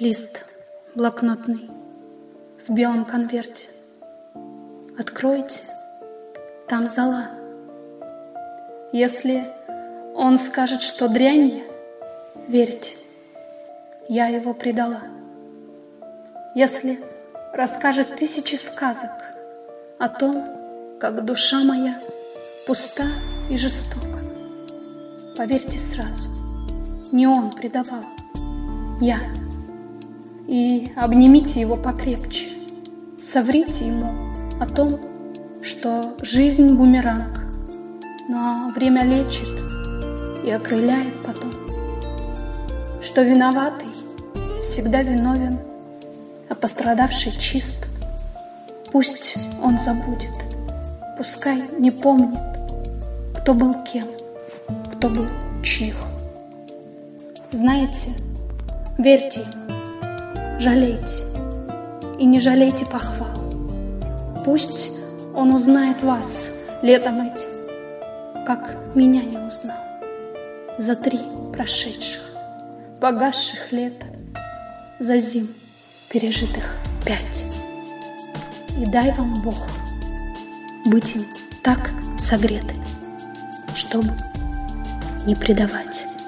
Лист блокнотный в белом конверте. Откройте, там Зола. Если он скажет, что дрянь, верьте, я его предала. Если расскажет тысячи сказок о том, как душа моя пуста и жестока, поверьте сразу, не он предавал, я. И обнимите его покрепче, соврите ему о том, что жизнь бумеранг, но время лечит и окрыляет потом, что виноватый всегда виновен, а пострадавший чист. Пусть он забудет, пускай не помнит, кто был кем, кто был чьих. Знаете, верьте, жалейте и не жалейте похвал. Пусть он узнает вас летом этим, как меня не узнал за 3 прошедших, погасших лета, за зим пережитых 5. И дай вам Бог быть им так согретым, чтобы не предавать.